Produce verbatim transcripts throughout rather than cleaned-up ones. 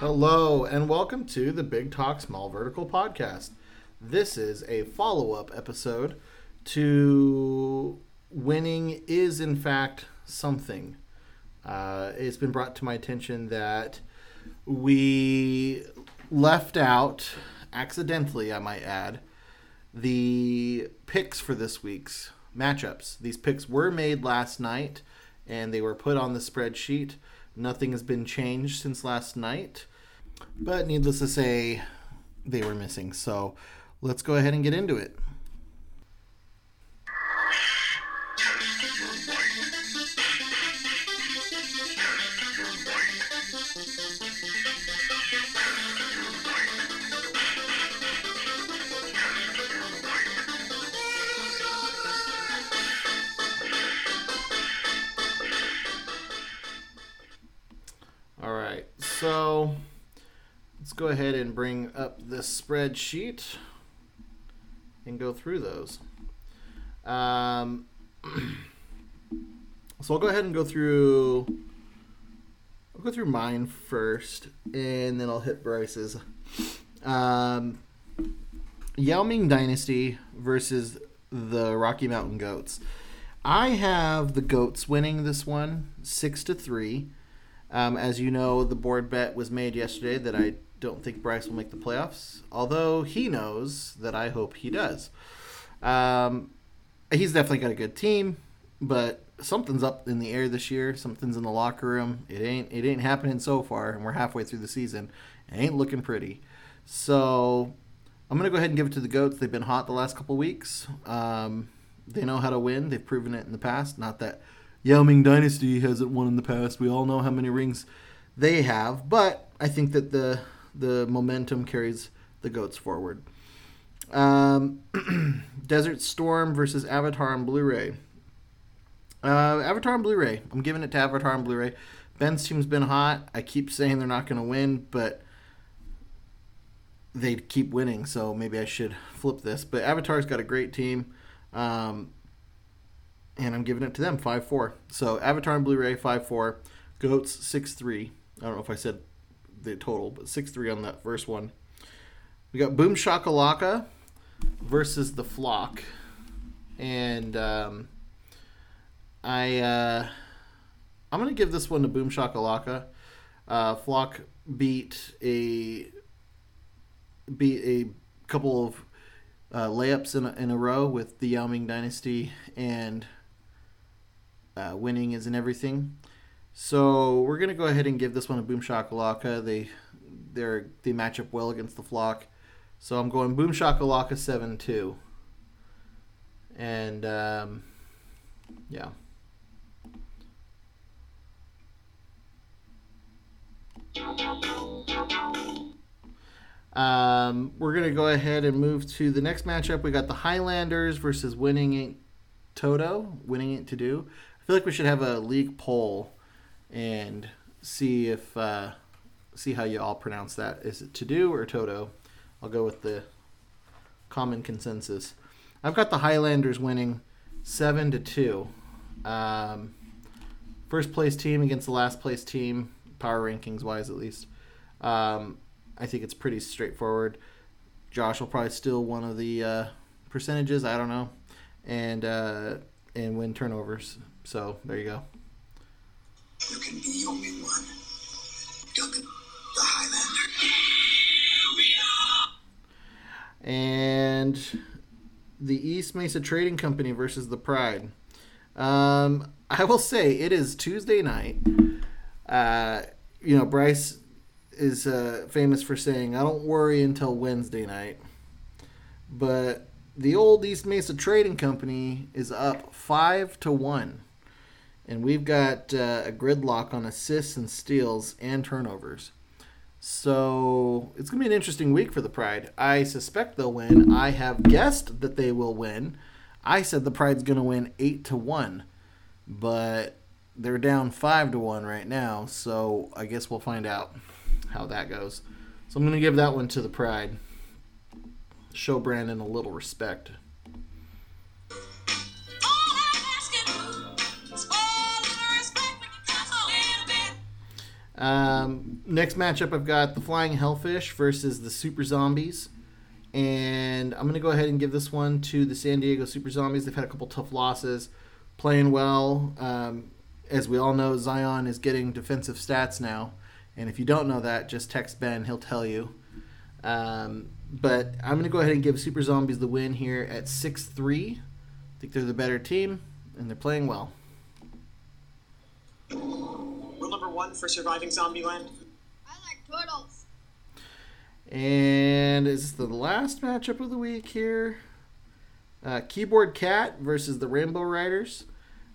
Hello, and welcome to the Big Talk Small Vertical Podcast. This is a follow-up episode to Winning Is In Fact Something. Uh, it's been brought to my attention that we left out, accidentally I might add, the picks for this week's matchups. These picks were made last night, and they were put on the spreadsheet. Nothing has been changed since last night, but needless to say, they were missing. So let's go ahead and get into it. So let's go ahead and bring up this spreadsheet and go through those. Um, so I'll go ahead and go through. I'll go through mine first, and then I'll hit Bryce's. Um, Yao Ming Dynasty versus the Rocky Mountain Goats. I have the Goats winning this one, six to three. Um, as you know, the board bet was made yesterday that I don't think Bryce will make the playoffs, although he knows that I hope he does. Um, he's definitely got a good team, but something's up in the air this year. Something's in the locker room. It ain't it ain't happening so far, and we're halfway through the season. It ain't looking pretty. So I'm going to go ahead and give it to the Goats. They've been hot the last couple weeks. Um, they know how to win. They've proven it in the past. Not that Yao Ming Dynasty hasn't won in the past. We all know how many rings they have, but I think that the the momentum carries the Goats forward. Um, Desert Storm versus Avatar on Blu-ray. Uh, Avatar on Blu-ray. I'm giving it to Avatar on Blu-ray. Ben's team's been hot. I keep saying they're not going to win, but they keep winning, so maybe I should flip this. But Avatar's got a great team. Um... And I'm giving it to them, five four. So Avatar on Blu-ray, five four. Goats, six three. I don't know if I said the total, but six three on that first one. We got Boomshakalaka versus the Flock. And um, I, uh, I'm going to give this one to Boomshakalaka. Uh, Flock beat a, beat a couple of uh, layups in a, in a row with the Yao Ming Dynasty and... Uh, winning isn't everything. So we're going to go ahead and give this one a Boomshakalaka. They they're, they match up well against the Flock. So I'm going Boomshakalaka seven two. And, um, yeah. Um, we're going to go ahead and move to the next matchup. We got the Highlanders versus Winning It Toto. Winning It Toto. I feel like we should have a league poll and see if uh, see how you all pronounce that. Is it to do or Toto? I'll go with the common consensus. I've got the Highlanders winning seven to two. Um, first place team against the last place team, power rankings wise at least. Um, I think it's pretty straightforward. Josh will probably steal one of the uh, percentages. I don't know, and uh, and win turnovers. So, there you go. You can be only one. Duncan, the Highlander. Here we are. And the East Mesa Trading Company versus the Pride. Um, I will say it is Tuesday night. Uh, you know, Bryce is uh, famous for saying, I don't worry until Wednesday night. But the old East Mesa Trading Company is up five to one. And we've got uh, a gridlock on assists and steals and turnovers. So it's going to be an interesting week for the Pride. I suspect they'll win. I have guessed that they will win. I said the Pride's going to win eight to one. But they're down five to one right now. So I guess we'll find out how that goes. So I'm going to give that one to the Pride. Show Brandon a little respect. Um, next matchup, I've got the Flying Hellfish versus the Super Zombies. And I'm going to go ahead and give this one to the San Diego Super Zombies. They've had a couple tough losses, playing well. Um, as we all know, Zion is getting defensive stats now. And if you don't know that, just text Ben. He'll tell you. Um, but I'm going to go ahead and give Super Zombies the win here at six three. I think they're the better team, and they're playing well. Rule number one for surviving Zombieland. I like turtles. And is this the last matchup of the week here? Uh, Keyboard Cat versus the Rainbow Riders.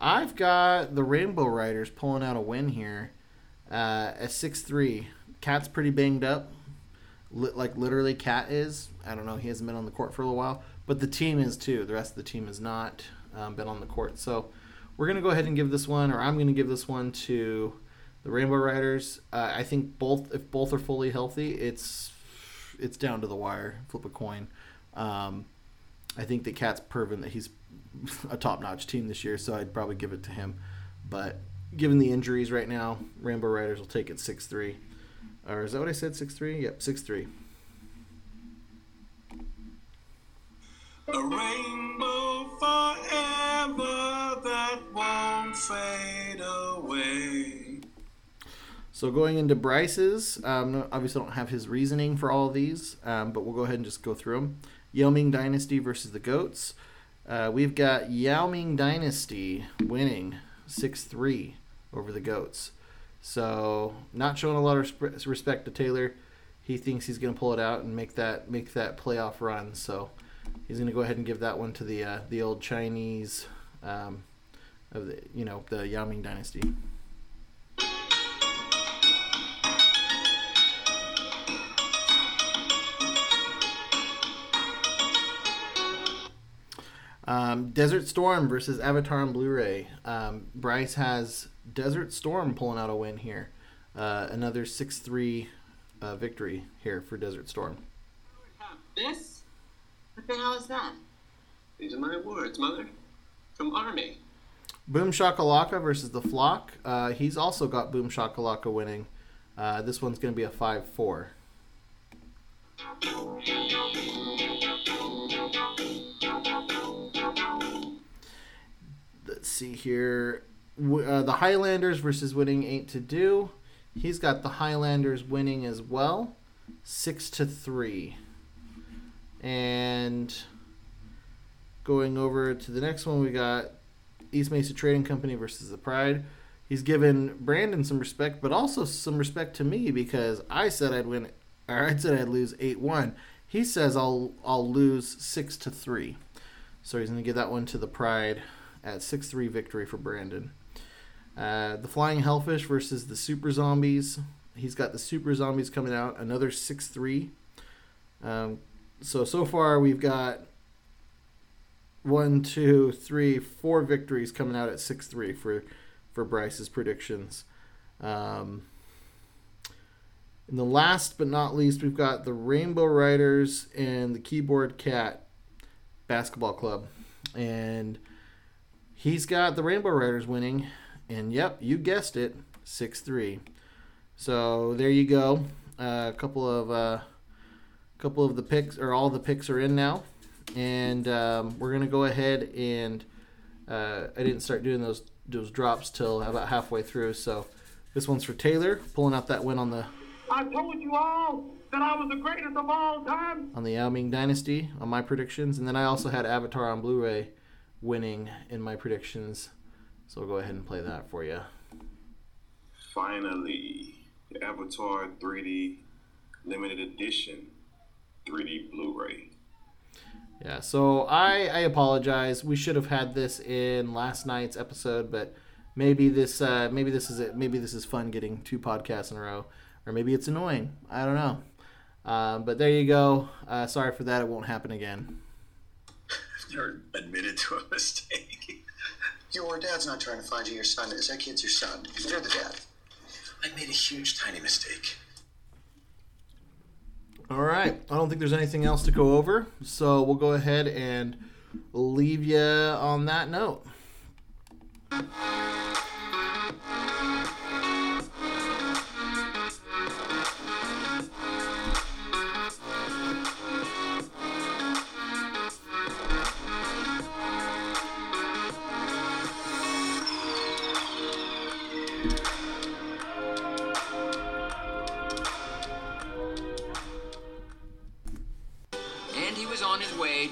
I've got the Rainbow Riders pulling out a win here uh, at six three. Cat's pretty banged up. Like, literally, Cat is. I don't know. He hasn't been on the court for a little while. But the team is, too. The rest of the team has not um, been on the court. So we're going to go ahead and give this one, or I'm going to give this one to the Rainbow Riders. Uh, I think both, if both are fully healthy, it's it's down to the wire. Flip a coin. Um, I think that Cat's proven that he's a top-notch team this year, so I'd probably give it to him. But given the injuries right now, Rainbow Riders will take it six three. Or is that what I said, six three? Yep, six three. A rainbow forever that won't fade away. So going into Bryce's, um, obviously I don't have his reasoning for all of these, um, but we'll go ahead and just go through them. Yao Ming Dynasty versus the Goats. Uh, we've got Yao Ming Dynasty winning six three over the Goats. So, not showing a lot of respect to Taylor. He thinks he's going to pull it out and make that make that playoff run. So, he's going to go ahead and give that one to the uh, the old Chinese, um, of the you know the Yao Ming Dynasty. Um, Desert Storm versus Avatar on Blu-ray. Um, Bryce has Desert Storm pulling out a win here. Uh, another six three uh, victory here for Desert Storm. This? What the hell is that? These are my words, mother. From Army. Boomshakalaka versus the Flock. Uh, he's also got Boomshakalaka winning. Uh, this one's going to be a five four. Let's see here. Uh, the Highlanders versus Winning Ain't To Do. He's got the Highlanders winning as well, six to three. And going over to the next one, we got East Mesa Trading Company versus the Pride. He's given Brandon some respect, but also some respect to me because I said I'd win, or I said I'd lose eight one. He says I'll I'll lose six to three. So he's going to give that one to the Pride at six three victory for Brandon. Uh, the Flying Hellfish versus the Super Zombies. He's got the Super Zombies coming out. Another six three. Um, so, so far we've got one, two, three, four victories coming out at six three for, for Bryce's predictions. Um, and the last but not least, we've got the Rainbow Riders and the Keyboard Cat Basketball Club. And he's got the Rainbow Riders winning. And, yep, you guessed it, six three. So, there you go. Uh, a couple of uh, couple of the picks, or all the picks are in now. And um, we're going to go ahead and uh, I didn't start doing those those drops till about halfway through. So, this one's for Taylor, pulling out that win on the... I told you all that I was the greatest of all time. On the Yao Ming Dynasty, on my predictions. And then I also had Avatar on Blu-ray winning in my predictions. So we'll go ahead and play that for you. Finally, the Avatar three D limited edition three D Blu-ray. Yeah, so I, I apologize. We should have had this in last night's episode, but maybe this uh, maybe this is it. Maybe this is fun getting two podcasts in a row, or maybe it's annoying. I don't know. Uh, but there you go. Uh, sorry for that. It won't happen again. You're admitted to a mistake. Your dad's not trying to find you your son is. That kid's your son. You're the dad. I made a huge, tiny mistake. All right. I don't think there's anything else to go over, so we'll go ahead and leave you on that note.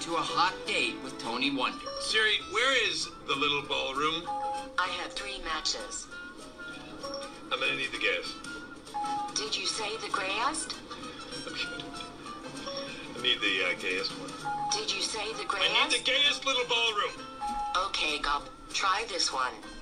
to a hot date with Tony Wonder. Siri, where is the little ballroom? I have three matches. I'm gonna need the gas. Did you say the grayest? I need the uh, gayest one. Did you say the grayest? I need the gayest little ballroom. Okay, Gop. Try this one.